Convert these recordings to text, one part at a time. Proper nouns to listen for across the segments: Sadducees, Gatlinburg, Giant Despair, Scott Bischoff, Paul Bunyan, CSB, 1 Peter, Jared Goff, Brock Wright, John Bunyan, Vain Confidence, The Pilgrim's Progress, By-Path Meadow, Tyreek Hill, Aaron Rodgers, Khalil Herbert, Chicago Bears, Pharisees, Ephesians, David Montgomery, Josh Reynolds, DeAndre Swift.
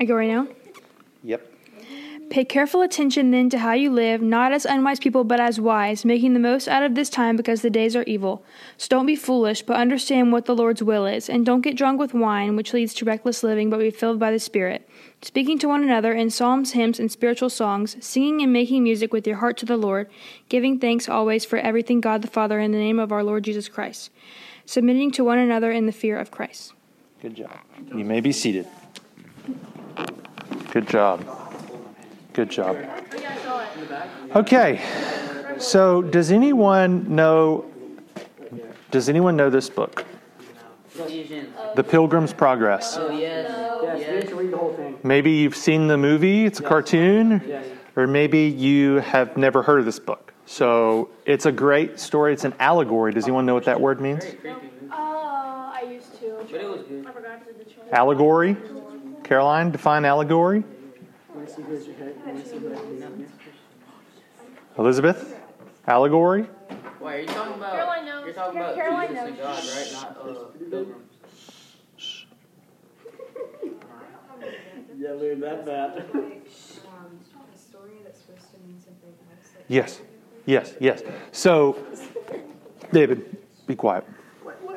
I go right now? Yep. Pay careful attention then to how you live, not as unwise people, but as wise, making the most out of this time because the days are evil. So don't be foolish, but understand what the Lord's will is, and don't get drunk with wine, which leads to reckless living, but be filled by the Spirit, speaking to one another in psalms, hymns, and spiritual songs, singing and making music with your heart to the Lord, giving thanks always for everything God the Father in the name of our Lord Jesus Christ, submitting to one another in the fear of Christ. Good job. You may be seated. Good job. Good job. Okay, so does anyone know this book? The Pilgrim's Progress. Maybe you've seen the movie, it's a cartoon, or maybe you have never heard of this book. So it's a great story, it's an allegory. Does anyone know what that word means? I used to. But it was good. Allegory? Caroline, define allegory? Elizabeth? Allegory? Wait, are you talking about Caroline knows. You're talking about Caroline Jesus knows. And God, right? Not pilgrims. Yeah, learn that bad. A story that's supposed to mean something else. Yes. So David, be quiet.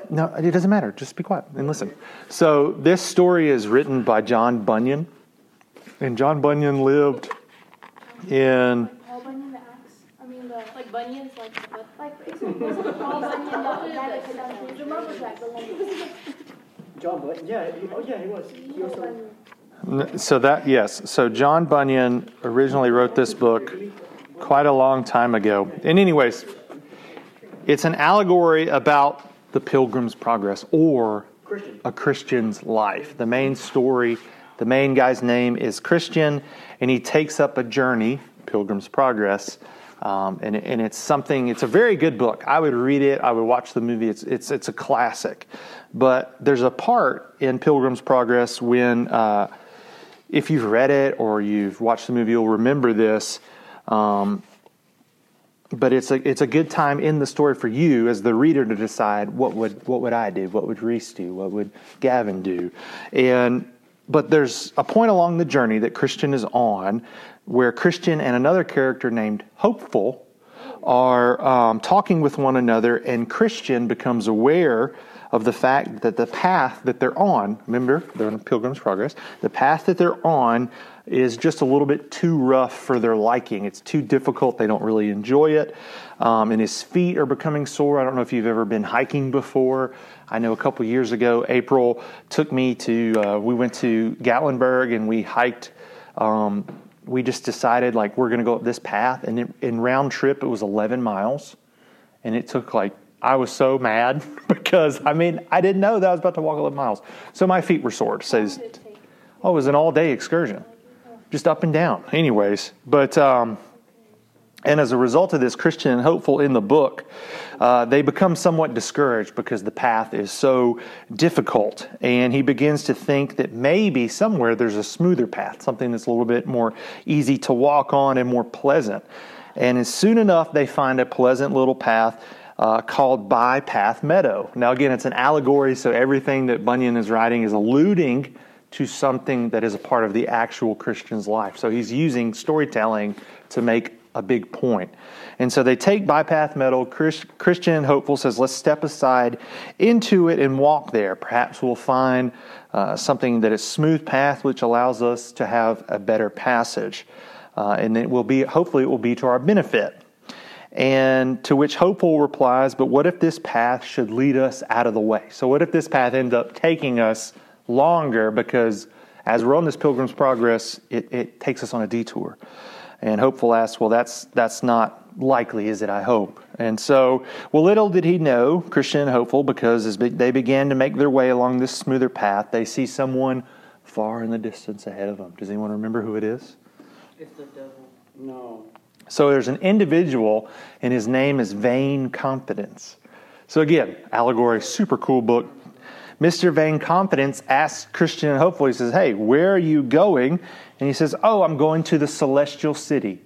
No, it doesn't matter. Just be quiet and listen. So this story is written by John Bunyan. And John Bunyan lived in... Paul Bunyan, the axe? I mean, like Bunyan's like... Wasn't Paul Bunyan the guy that could not change the marble track? John Bunyan? Yeah, he was. He also... So that, yes. So John Bunyan originally wrote this book quite a long time ago. And anyways, it's an allegory about the Pilgrim's Progress or a Christian's life. The main story... The main guy's name is Christian, and he takes up a journey, Pilgrim's Progress, and it's something. It's a very good book. I would read it. I would watch the movie. It's a classic. But there's a part in Pilgrim's Progress when, if you've read it or you've watched the movie, you'll remember this. But it's a good time in the story for you as the reader to decide what would I do, what would Reese do, what would Gavin do, and. But there's a point along the journey that Christian is on where Christian and another character named Hopeful are talking with one another, and Christian becomes aware of the fact that the path that they're on, remember, they're in the Pilgrim's Progress, the path that they're on is just a little bit too rough for their liking. It's too difficult. They don't really enjoy it. And his feet are becoming sore. I don't know if you've ever been hiking before. I know a couple years ago, April took me to, we went to Gatlinburg and we hiked. We just decided like we're going to go up this path. And in round trip, it was 11 miles. And it took like, I was so mad because, I mean, I didn't know that I was about to walk 11 miles. So my feet were sore. So it was an all-day excursion. Just up and down. Anyways, but, and as a result of this, Christian and Hopeful in the book, they become somewhat discouraged because the path is so difficult. And he begins to think that maybe somewhere there's a smoother path, something that's a little bit more easy to walk on and more pleasant. And soon enough, they find a pleasant little path called By-Path Meadow. Now, again, it's an allegory, so everything that Bunyan is writing is alluding to something that is a part of the actual Christian's life. So he's using storytelling to make a big point. And so they take By-Path Meadow. Christian Hopeful says, let's step aside into it and walk there. Perhaps we'll find something that is smooth path, which allows us to have a better passage. And it will be, hopefully it will be to our benefit. And to which Hopeful replies, but what if this path should lead us out of the way? So what if this path ends up taking us longer, because as we're on this Pilgrim's Progress, it takes us on a detour. And Hopeful asks, well, that's not likely, is it, I hope? And so, well, little did he know, Christian and Hopeful, because as they began to make their way along this smoother path, they see someone far in the distance ahead of them. Does anyone remember who it is? It's the devil. No. So there's an individual, and his name is Vain Confidence. So again, allegory, super cool book. Mr. Vain Confidence asks Christian and Hopeful, he says, hey, where are you going? And he says, oh, I'm going to the celestial city.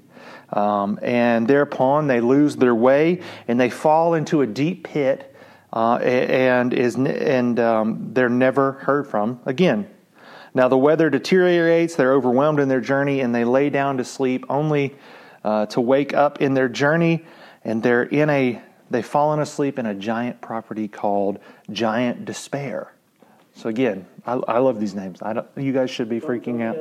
And thereupon they lose their way and they fall into a deep pit they're never heard from again. Now the weather deteriorates, they're overwhelmed in their journey, and they lay down to sleep only to wake up in their journey, and they've fallen asleep in a giant property called Giant Despair. So again, I love these names. You guys should be freaking out.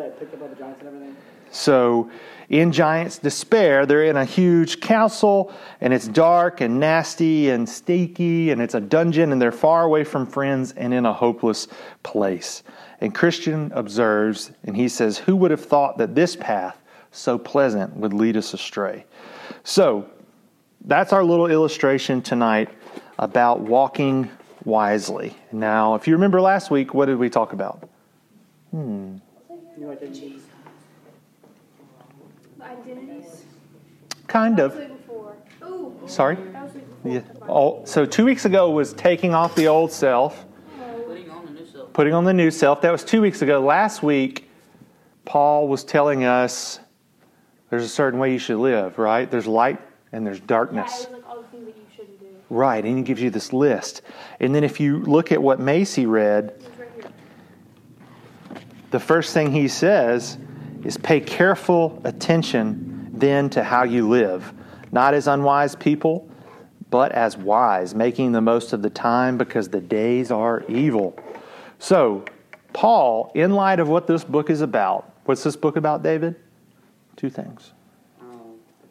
So in Giant's Despair, they're in a huge castle, and it's dark and nasty and stinky, and it's a dungeon, and they're far away from friends and in a hopeless place. And Christian observes, and he says, who would have thought that this path, so pleasant, would lead us astray? So that's our little illustration tonight about walking wisely. Now, if you remember last week, what did we talk about? Identities. Kind of. Sorry? Yeah. So 2 weeks ago was taking off the old self. Putting on the new self. Putting on the new self. That was 2 weeks ago. Last week, Paul was telling us there's a certain way you should live, right? There's light and there's darkness. Yeah, all the things that you shouldn't do. Right, and he gives you this list. And then if you look at what Macy read, the first thing he says is pay careful attention then to how you live, not as unwise people, but as wise, making the most of the time because the days are evil. So, Paul, in light of what this book is about, what's this book about, David? Two things. The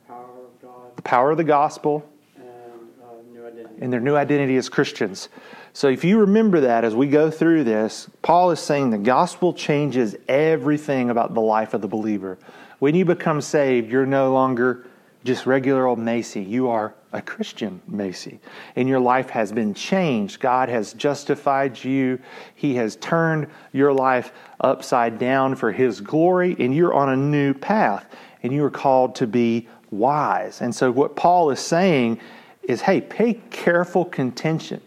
power of God. The power of the gospel. And new identity. And their new identity as Christians. So if you remember that as we go through this, Paul is saying the gospel changes everything about the life of the believer. When you become saved, you're no longer just regular old Macy. You are a Christian Macy. And your life has been changed. God has justified you. He has turned your life upside down for His glory, and you're on a new path. And you are called to be wise. And so what Paul is saying is, hey, pay careful attention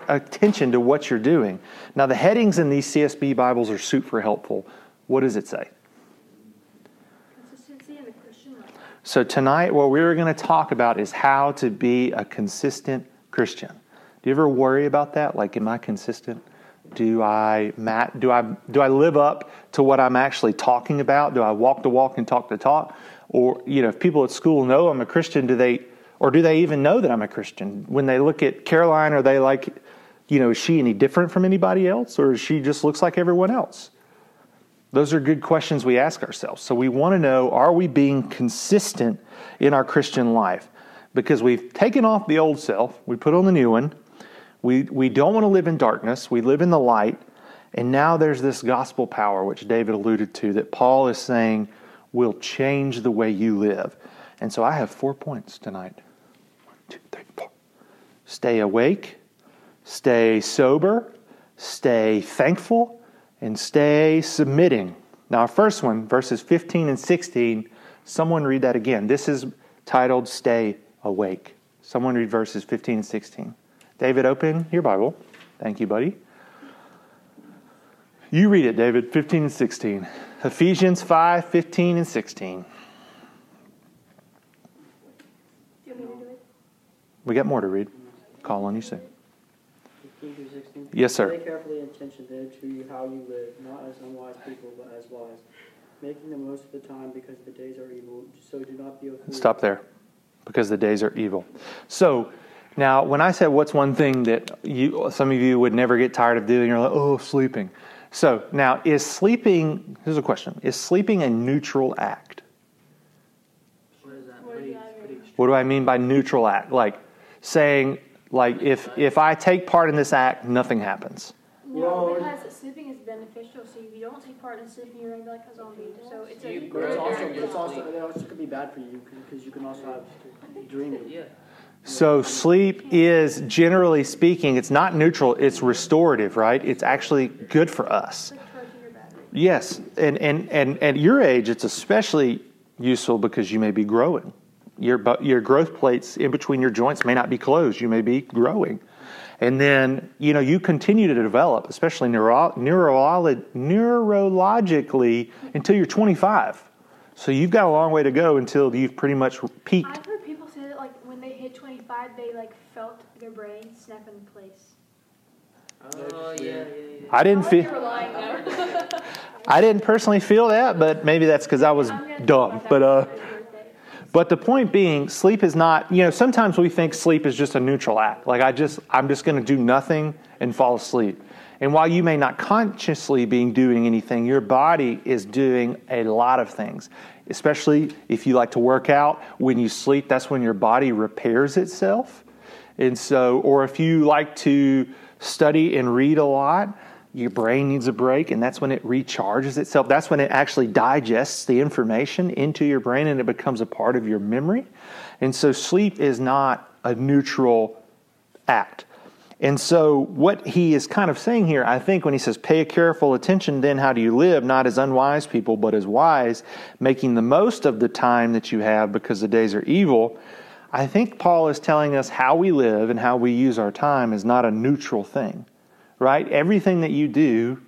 to what you're doing. Now, the headings in these CSB Bibles are super helpful. What does it say? Consistency in the Christian life. So tonight, what we're going to talk about is how to be a consistent Christian. Do you ever worry about that? Like, am I consistent? Do I live up to what I'm actually talking about? Do I walk the walk and talk the talk? Or, you know, if people at school know I'm a Christian, do they even know that I'm a Christian? When they look at Caroline, are they like, you know, is she any different from anybody else? Or is she just looks like everyone else? Those are good questions we ask ourselves. So we want to know, are we being consistent in our Christian life? Because we've taken off the old self. We put on the new one. We don't want to live in darkness. We live in the light. And now there's this gospel power, which David alluded to, that Paul is saying will change the way you live. And so I have 4 points tonight. 1, 2, 3, 4. Stay awake, stay sober, stay thankful, and stay submitting. Now, our first one, verses 15 and 16, someone read that again. This is titled Stay Awake. Someone read verses 15 and 16. David, open your Bible. Thank you, buddy. You read it, David, 15 and 16. Ephesians 5, 15 and 16. We got more to read. Call on you soon. 15 through 16. Yes, sir. Pay carefully attention to how you live, not as unwise people, but as wise, making the most of the time because the days are evil. So do not be afraid. Stop there, because the days are evil. So, now when I said what's one thing that some of you would never get tired of doing, you're like, oh, sleeping. So now is sleeping? Here's a question: is sleeping a neutral act? What does that mean? What do I mean by neutral act? Like, saying, like, if I take part in this act, nothing happens. No, because sleeping is beneficial. So if you don't take part in sleeping, you're going to be like a zombie. So it's a it also could be bad for you because you can also have dreaming. Yeah. So sleep is, generally speaking, it's not neutral. It's restorative, right? It's actually good for us. Like charging your battery. Yes, and at your age, it's especially useful because you may be growing. Your growth plates in between your joints may not be closed. You may be growing. And then, you know, you continue to develop, especially neurologically, until you're 25. So you've got a long way to go until you've pretty much peaked. I've heard people say that, like, when they hit 25, they, like, felt their brain snap into place. I didn't feel. I didn't personally feel that, but maybe that's because I was dumb. But the point being, sleep is not. You know, sometimes we think sleep is just a neutral act. Like I'm just going to do nothing and fall asleep. And while you may not consciously be doing anything, your body is doing a lot of things. Especially if you like to work out, when you sleep, that's when your body repairs itself. And so, or if you like to study and read a lot, your brain needs a break, and that's when it recharges itself. That's when it actually digests the information into your brain, and it becomes a part of your memory. And so sleep is not a neutral act. And so what he is kind of saying here, I think, when he says, pay careful attention then how do you live, not as unwise people, but as wise, making the most of the time that you have because the days are evil. I think Paul is telling us how we live and how we use our time is not a neutral thing, right? Everything that you do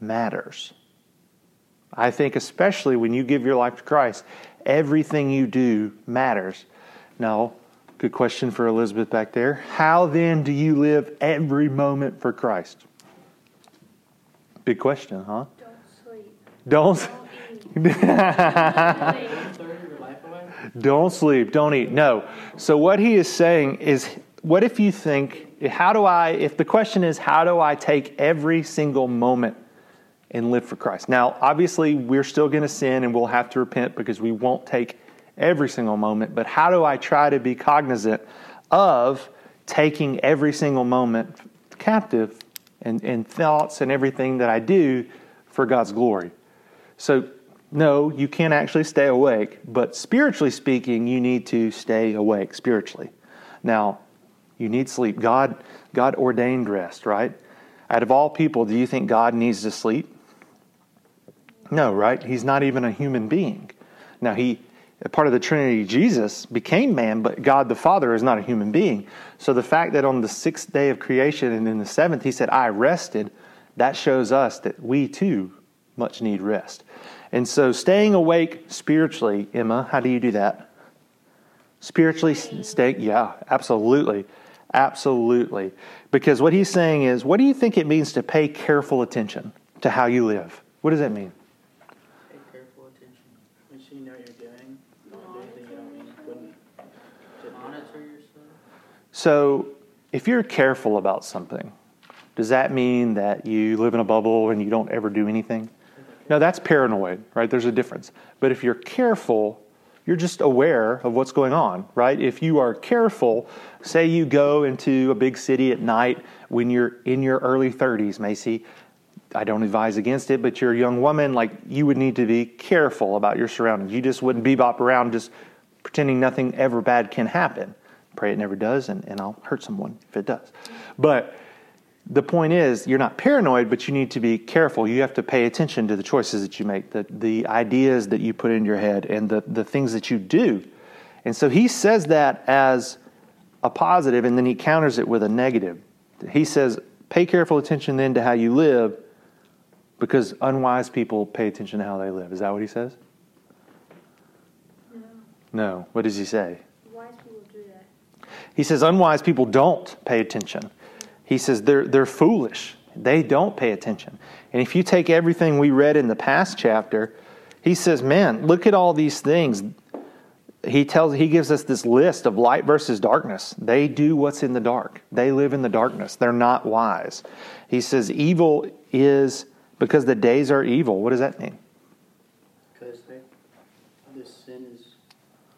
matters. I think especially when you give your life to Christ, everything you do matters. Now, good question for Elizabeth back there. How then do you live every moment for Christ? Big question, huh? Don't sleep. Don't sleep. Don't eat. No. So what he is saying is, what if you think, if the question is, how do I take every single moment and live for Christ? Now, obviously, we're still going to sin and we'll have to repent because we won't take every single moment, but how do I try to be cognizant of taking every single moment captive and thoughts and everything that I do for God's glory? So, no, you can't actually stay awake, but spiritually speaking, you need to stay awake spiritually. Now, you need sleep. God ordained rest, right? Out of all people, do you think God needs to sleep? No, right? He's not even a human being. Now, a part of the Trinity, Jesus became man, but God the Father is not a human being. So the fact that on the sixth day of creation and in the seventh, he said, I rested, that shows us that we too much need rest. And so staying awake spiritually, Emma, how do you do that? Spiritually stay, yeah, absolutely. Absolutely. Because what he's saying is, what do you think it means to pay careful attention to how you live? What does that mean? So if you're careful about something, does that mean that you live in a bubble and you don't ever do anything? No, that's paranoid, right? There's a difference. But if you're careful, you're just aware of what's going on, right? If you are careful, say you go into a big city at night when you're in your early 30s, Macy, I don't advise against it, but you're a young woman, like you would need to be careful about your surroundings. You just wouldn't bebop around just pretending nothing ever bad can happen. Pray it never does, and I'll hurt someone if it does. But the point is, you're not paranoid, but you need to be careful. You have to pay attention to the choices that you make, the ideas that you put in your head, and the things that you do. And so he says that as a positive, and then he counters it with a negative. He says, pay careful attention then to how you live, because unwise people pay attention to how they live. Is that what he says? No. No. What does he say? He says unwise people don't pay attention. He says they're foolish. They don't pay attention. And if you take everything we read in the past chapter, he says, man, look at all these things. He gives us this list of light versus darkness. They do what's in the dark. They live in the darkness. They're not wise. He says evil is because the days are evil. What does that mean? Because sin is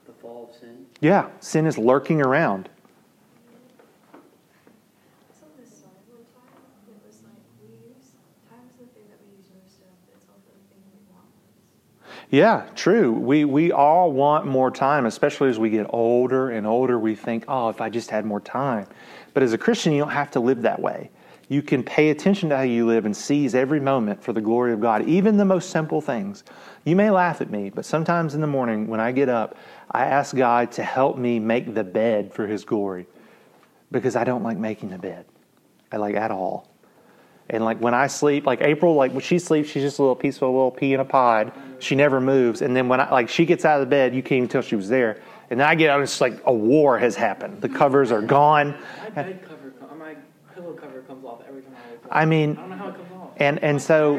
the fall of sin. Yeah, sin is lurking around. Yeah, true. We all want more time, especially as we get older and older. We think, oh, if I just had more time. But as a Christian, you don't have to live that way. You can pay attention to how you live and seize every moment for the glory of God, even the most simple things. You may laugh at me, but sometimes in the morning when I get up, I ask God to help me make the bed for His glory, because I don't like making the bed, at all. And when I sleep, April, when she sleeps, she's just a little peaceful little pea in a pod. She never moves. And then when she gets out of the bed, you can't even tell she was there. And then I get out, and it's a war has happened. The covers are gone. My pillow cover comes off every time. I mean, and so,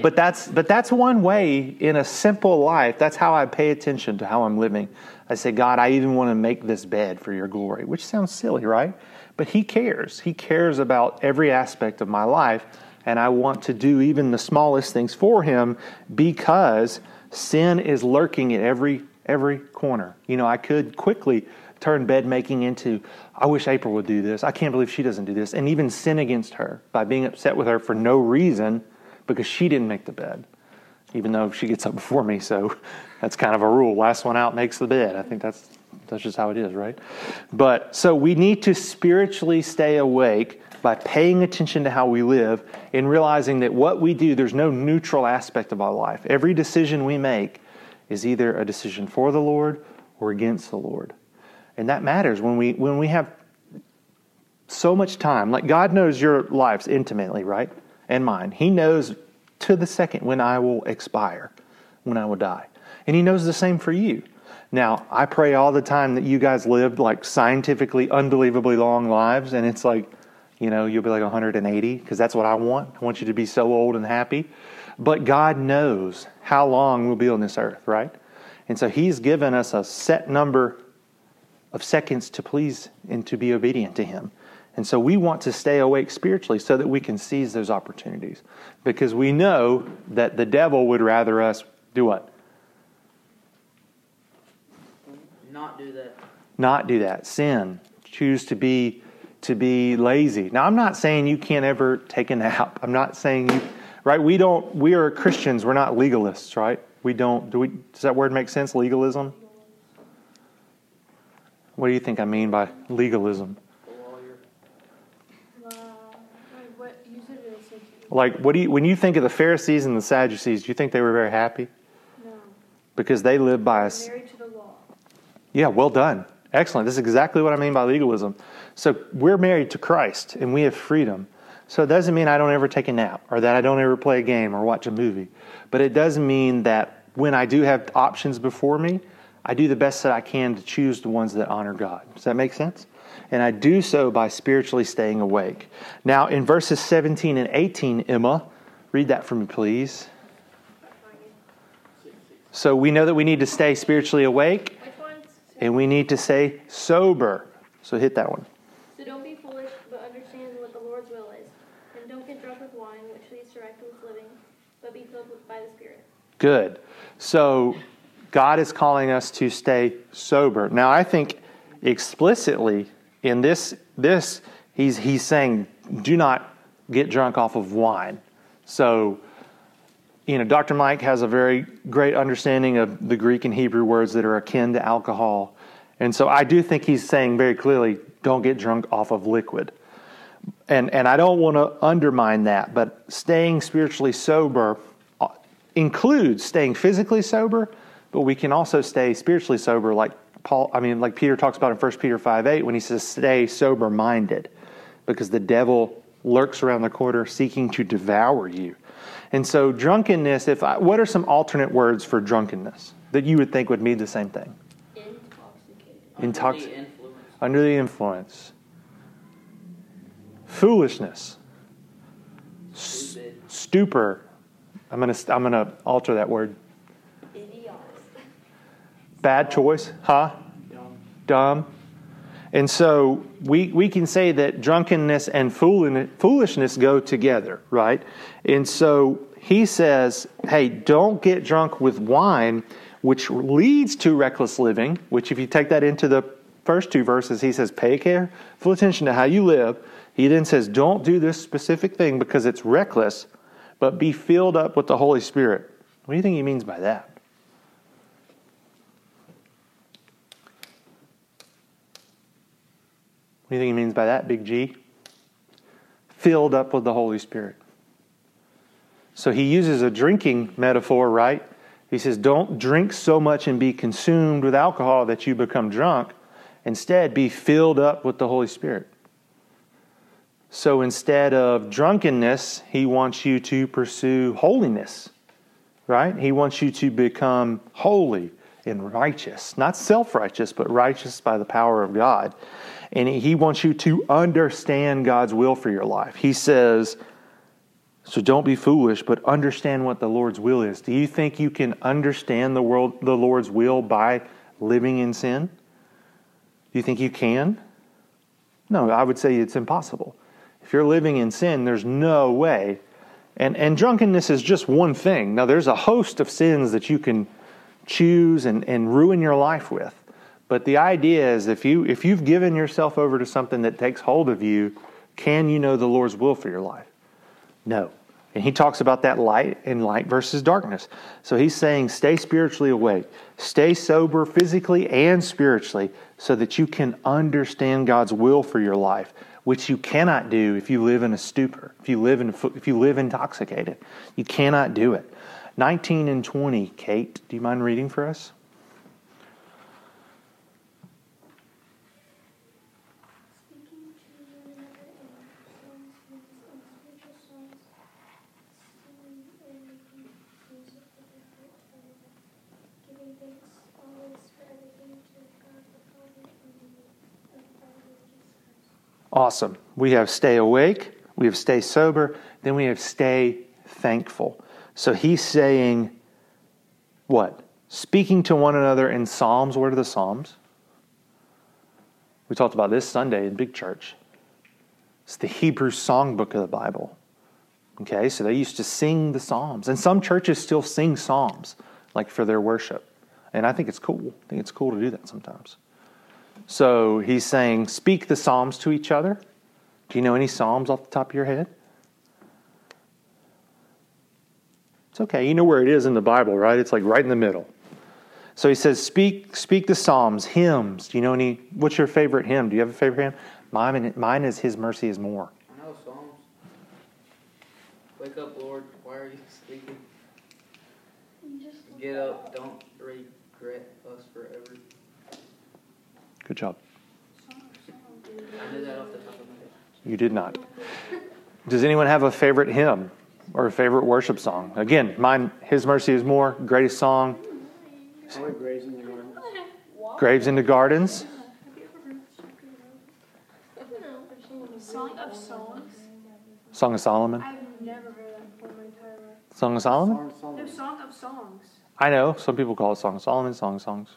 but that's one way in a simple life. That's how I pay attention to how I'm living. I say, God, I even want to make this bed for your glory, which sounds silly, right? But he cares. He cares about every aspect of my life. And I want to do even the smallest things for him because sin is lurking at every corner. You know, I could quickly turn bed making into, I wish April would do this. I can't believe she doesn't do this. And even sin against her by being upset with her for no reason because she didn't make the bed, even though she gets up before me. So that's kind of a rule. Last one out makes the bed. I think that's just how it is, right? But so we need to spiritually stay awake by paying attention to how we live and realizing that what we do, there's no neutral aspect of our life. Every decision we make is either a decision for the Lord or against the Lord. And that matters when we have so much time. Like God knows your lives intimately, right? And mine. He knows to the second when I will expire, when I will die. And he knows the same for you. Now, I pray all the time that you guys lived like scientifically unbelievably long lives, and it's like, you know, you'll be like 180 because that's what I want. I want you to be so old and happy. But God knows how long we'll be on this earth, right? And so he's given us a set number of seconds to please and to be obedient to him. And so we want to stay awake spiritually so that we can seize those opportunities because we know that the devil would rather us do what? Not do that. Not do that. Sin. Choose to be lazy. Now, I'm not saying you can't ever take a nap. I'm not saying you, right? We are Christians. We're not legalists, right? Does that word make sense? Legalism? What do you think I mean by legalism? Like, when you think of the Pharisees and the Sadducees, do you think they were very happy? No. Because they lived by us. Married to the law. Yeah, well done. Excellent. This is exactly what I mean by legalism. So we're married to Christ and we have freedom. So it doesn't mean I don't ever take a nap or that I don't ever play a game or watch a movie. But it does mean that when I do have options before me, I do the best that I can to choose the ones that honor God. Does that make sense? And I do so by spiritually staying awake. Now in verses 17 and 18, Emma, read that for me, please. So we know that we need to stay spiritually awake and we need to stay sober. So hit that one. So don't be foolish, but understand what the Lord's will is. And don't get drunk with wine, which leads to reckless living, but be filled by the Spirit. Good. So God is calling us to stay sober. Now I think explicitly in this he's saying do not get drunk off of wine. So you know, Dr. Mike has a very great understanding of the Greek and Hebrew words that are akin to alcohol. And so I do think he's saying very clearly, don't get drunk off of liquid. And I don't want to undermine that, but staying spiritually sober includes staying physically sober, but we can also stay spiritually sober like Peter talks about in 1 Peter 5:8 when he says stay sober-minded because the devil lurks around the corner seeking to devour you. And so drunkenness, what are some alternate words for drunkenness that you would think would mean the same thing? Under the influence. Foolishness. Stupor. I'm gonna alter that word. Idiotic. Bad choice, huh? Dumb. And so we can say that drunkenness and foolishness go together, right? And so he says, hey, don't get drunk with wine, which leads to reckless living, which if you take that into the first two verses, he says, pay care, full attention to how you live. He then says, don't do this specific thing because it's reckless, but be filled up with the Holy Spirit. What do you think he means by that? What do you think he means by that, Big G? Filled up with the Holy Spirit. So he uses a drinking metaphor, right? He says, don't drink so much and be consumed with alcohol that you become drunk. Instead, be filled up with the Holy Spirit. So instead of drunkenness, he wants you to pursue holiness, right? He wants you to become holy and righteous. Not self-righteous, but righteous by the power of God. And he wants you to understand God's will for your life. He says, so don't be foolish, but understand what the Lord's will is. Do you think you can understand the Lord's will by living in sin? Do you think you can? No, I would say it's impossible. If you're living in sin, there's no way. And drunkenness is just one thing. Now, there's a host of sins that you can choose and ruin your life with. But the idea is if you've given yourself over to something that takes hold of you, can you know the Lord's will for your life? No. And he talks about that light versus darkness. So he's saying stay spiritually awake. Stay sober physically and spiritually so that you can understand God's will for your life, which you cannot do if you live in a stupor, if you live intoxicated. You cannot do it. 19 and 20, Kate, do you mind reading for us? Awesome. We have stay awake, we have stay sober, then we have stay thankful. So he's saying what? Speaking to one another in Psalms. What are the Psalms? We talked about this Sunday in big church. It's the Hebrew songbook of the Bible. Okay, so they used to sing the Psalms. And some churches still sing Psalms, like for their worship. And I think it's cool. I think it's cool to do that sometimes. So he's saying, speak the Psalms to each other. Do you know any Psalms off the top of your head? It's okay. You know where it is in the Bible, right? It's like right in the middle. So he says, speak the Psalms, hymns. Do you know any? What's your favorite hymn? Do you have a favorite hymn? Mine is His Mercy Is More. I know Psalms. Wake up, Lord. Why are you sleeping? Get up. Don't regret us forever. Good job. I did that off the top of my head. You did not. Does anyone have a favorite hymn or a favorite worship song? Again, mine, His Mercy Is More, greatest song. Graves in the Gardens. Graves in the Gardens. Song of Songs. Song of Solomon. I've never heard that before in my entire life. Song of Solomon? No, Song of Songs. I know. Some people call it Song of Solomon, Song of Songs.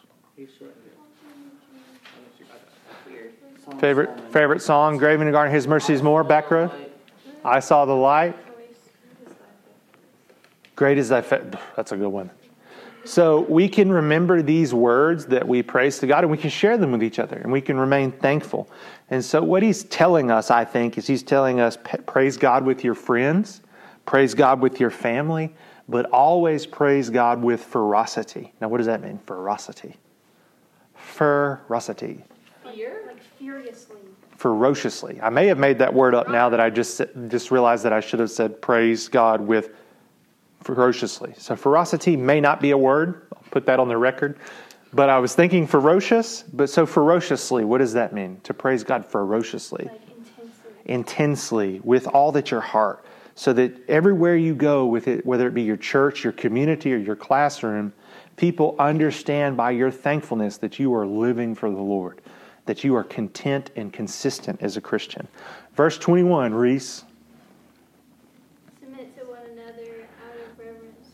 Favorite song, Grave in the Garden, His Mercy Is More, back row. I Saw the Light. Great is thy faithfulness. That's a good one. So we can remember these words that we praise to God, and we can share them with each other, and we can remain thankful. And so what he's telling us, I think, is he's telling us praise God with your friends, praise God with your family, but always praise God with ferocity. Now, what does that mean, ferocity? Ferocity. Fear? Furiously. Ferociously. I may have made that word up now that I just realized that I should have said praise God with ferociously. So ferocity may not be a word. I'll put that on the record. But I was thinking ferocious. But so ferociously, what does that mean? To praise God ferociously. Like intensely. With all that your heart. So that everywhere you go, with it, whether it be your church, your community, or your classroom, people understand by your thankfulness that you are living for the Lord, that you are content and consistent as a Christian. Verse 21, Reese. Submit to one another out of reverence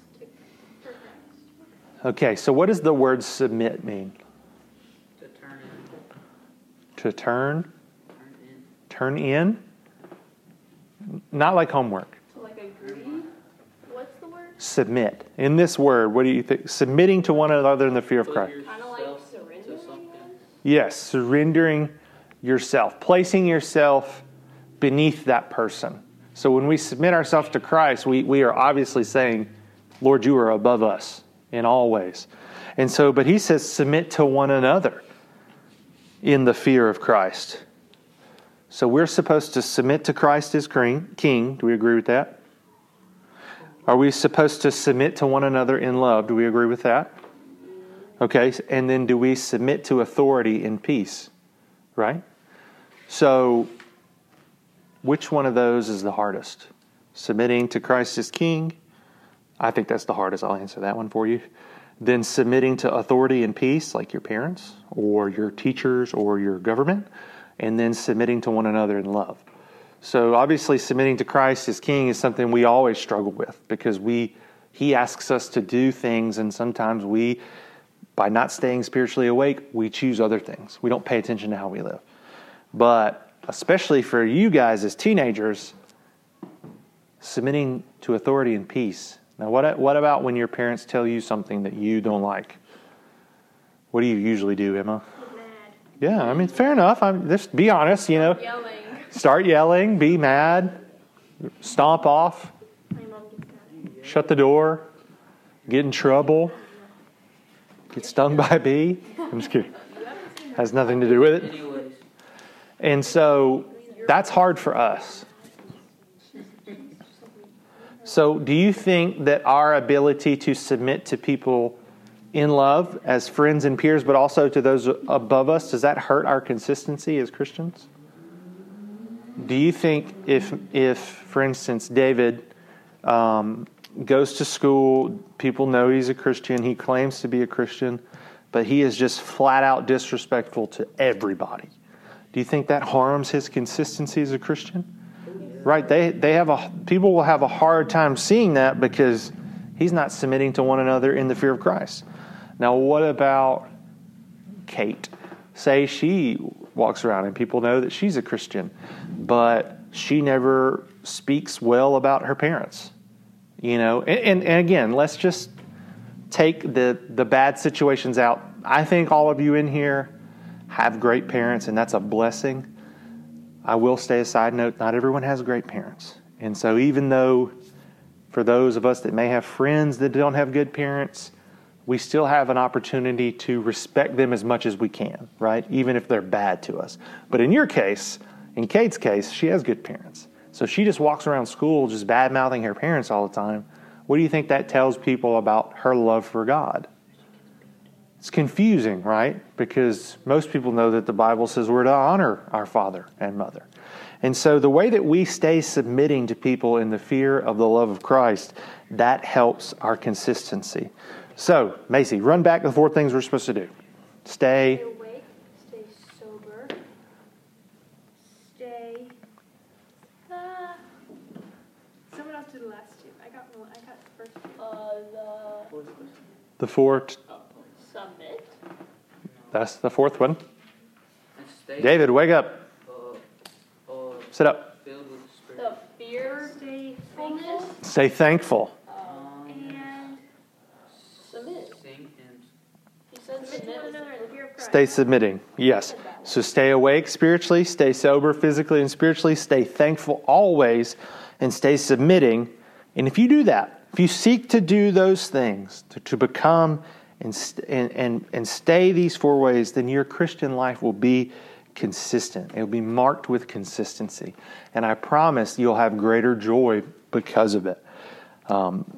for Christ. Okay, so what does the word submit mean? To turn in. To turn? Turn in. Turn in? Not like homework. So like agree? What's the word? Submit. In this word, what do you think? Submitting to one another in the fear of Christ. Yes, surrendering yourself, placing yourself beneath that person. So when we submit ourselves to Christ, we are obviously saying, Lord, you are above us in all ways. And so, but he says, submit to one another in the fear of Christ. So we're supposed to submit to Christ as King. Do we agree with that? Are we supposed to submit to one another in love? Do we agree with that? Okay, and then do we submit to authority in peace, right? So which one of those is the hardest? Submitting to Christ as King? I think that's the hardest. I'll answer that one for you. then submitting to authority in peace, like your parents or your teachers or your government, and then submitting to one another in love. So obviously submitting to Christ as King is something we always struggle with, because He asks us to do things, and sometimes we, by not staying spiritually awake, we choose other things. We don't pay attention to how we live. But especially for you guys as teenagers, submitting to authority in peace. Now, what about when your parents tell you something that you don't like? What do you usually do, Emma? Get mad. Yeah, I mean, fair enough. Just be honest, you know. Start yelling, be mad, stomp off, shut the door, get in trouble, get stung by a bee. I'm just kidding. Has nothing to do with it. And so that's hard for us. So do you think that our ability to submit to people in love as friends and peers, but also to those above us, does that hurt our consistency as Christians? Do you think if for instance, David goes to school, people know he's a Christian, he claims to be a Christian, but he is just flat out disrespectful to everybody. Do you think that harms his consistency as a Christian? Right, people will have a hard time seeing that because he's not submitting to one another in the fear of Christ. Now, what about Kate? Say she walks around and people know that she's a Christian, but she never speaks well about her parents. You know, and again, let's just take the bad situations out. I think all of you in here have great parents, and that's a blessing. I will say a side note, not everyone has great parents. And so even though for those of us that may have friends that don't have good parents, we still have an opportunity to respect them as much as we can, right? Even if they're bad to us. But in your case, in Kate's case, she has good parents. So she just walks around school just bad-mouthing her parents all the time. What do you think that tells people about her love for God? It's confusing, right? Because most people know that the Bible says we're to honor our father and mother. And so the way that we stay submitting to people in the fear of the love of Christ, that helps our consistency. So, Macy, run back the 4 things we're supposed to do. Stay awake, stay sober, stay... Someone else did the last 2. I got the first 2. The 4... Submit. That's the 4th one. David, wake up. Sit up. The fear. Thankfulness. Stay thankful. And submit. Stay submitting. Yes. So stay awake spiritually, stay sober physically and spiritually, stay thankful always, and stay submitting. And if you do that, if you seek to do those things, to become and stay these 4 ways, then your Christian life will be consistent. It will be marked with consistency. And I promise you'll have greater joy because of it.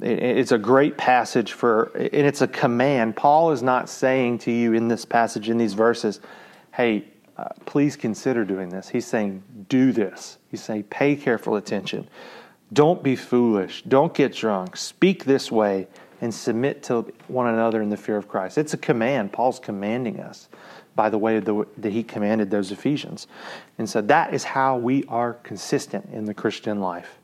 It's a great passage and it's a command. Paul is not saying to you in this passage, in these verses, hey, please consider doing this. He's saying, do this. He's saying, pay careful attention. Don't be foolish. Don't get drunk. Speak this way. And submit to one another in the fear of Christ. It's a command. Paul's commanding us by the way that he commanded those Ephesians. And so that is how we are consistent in the Christian life.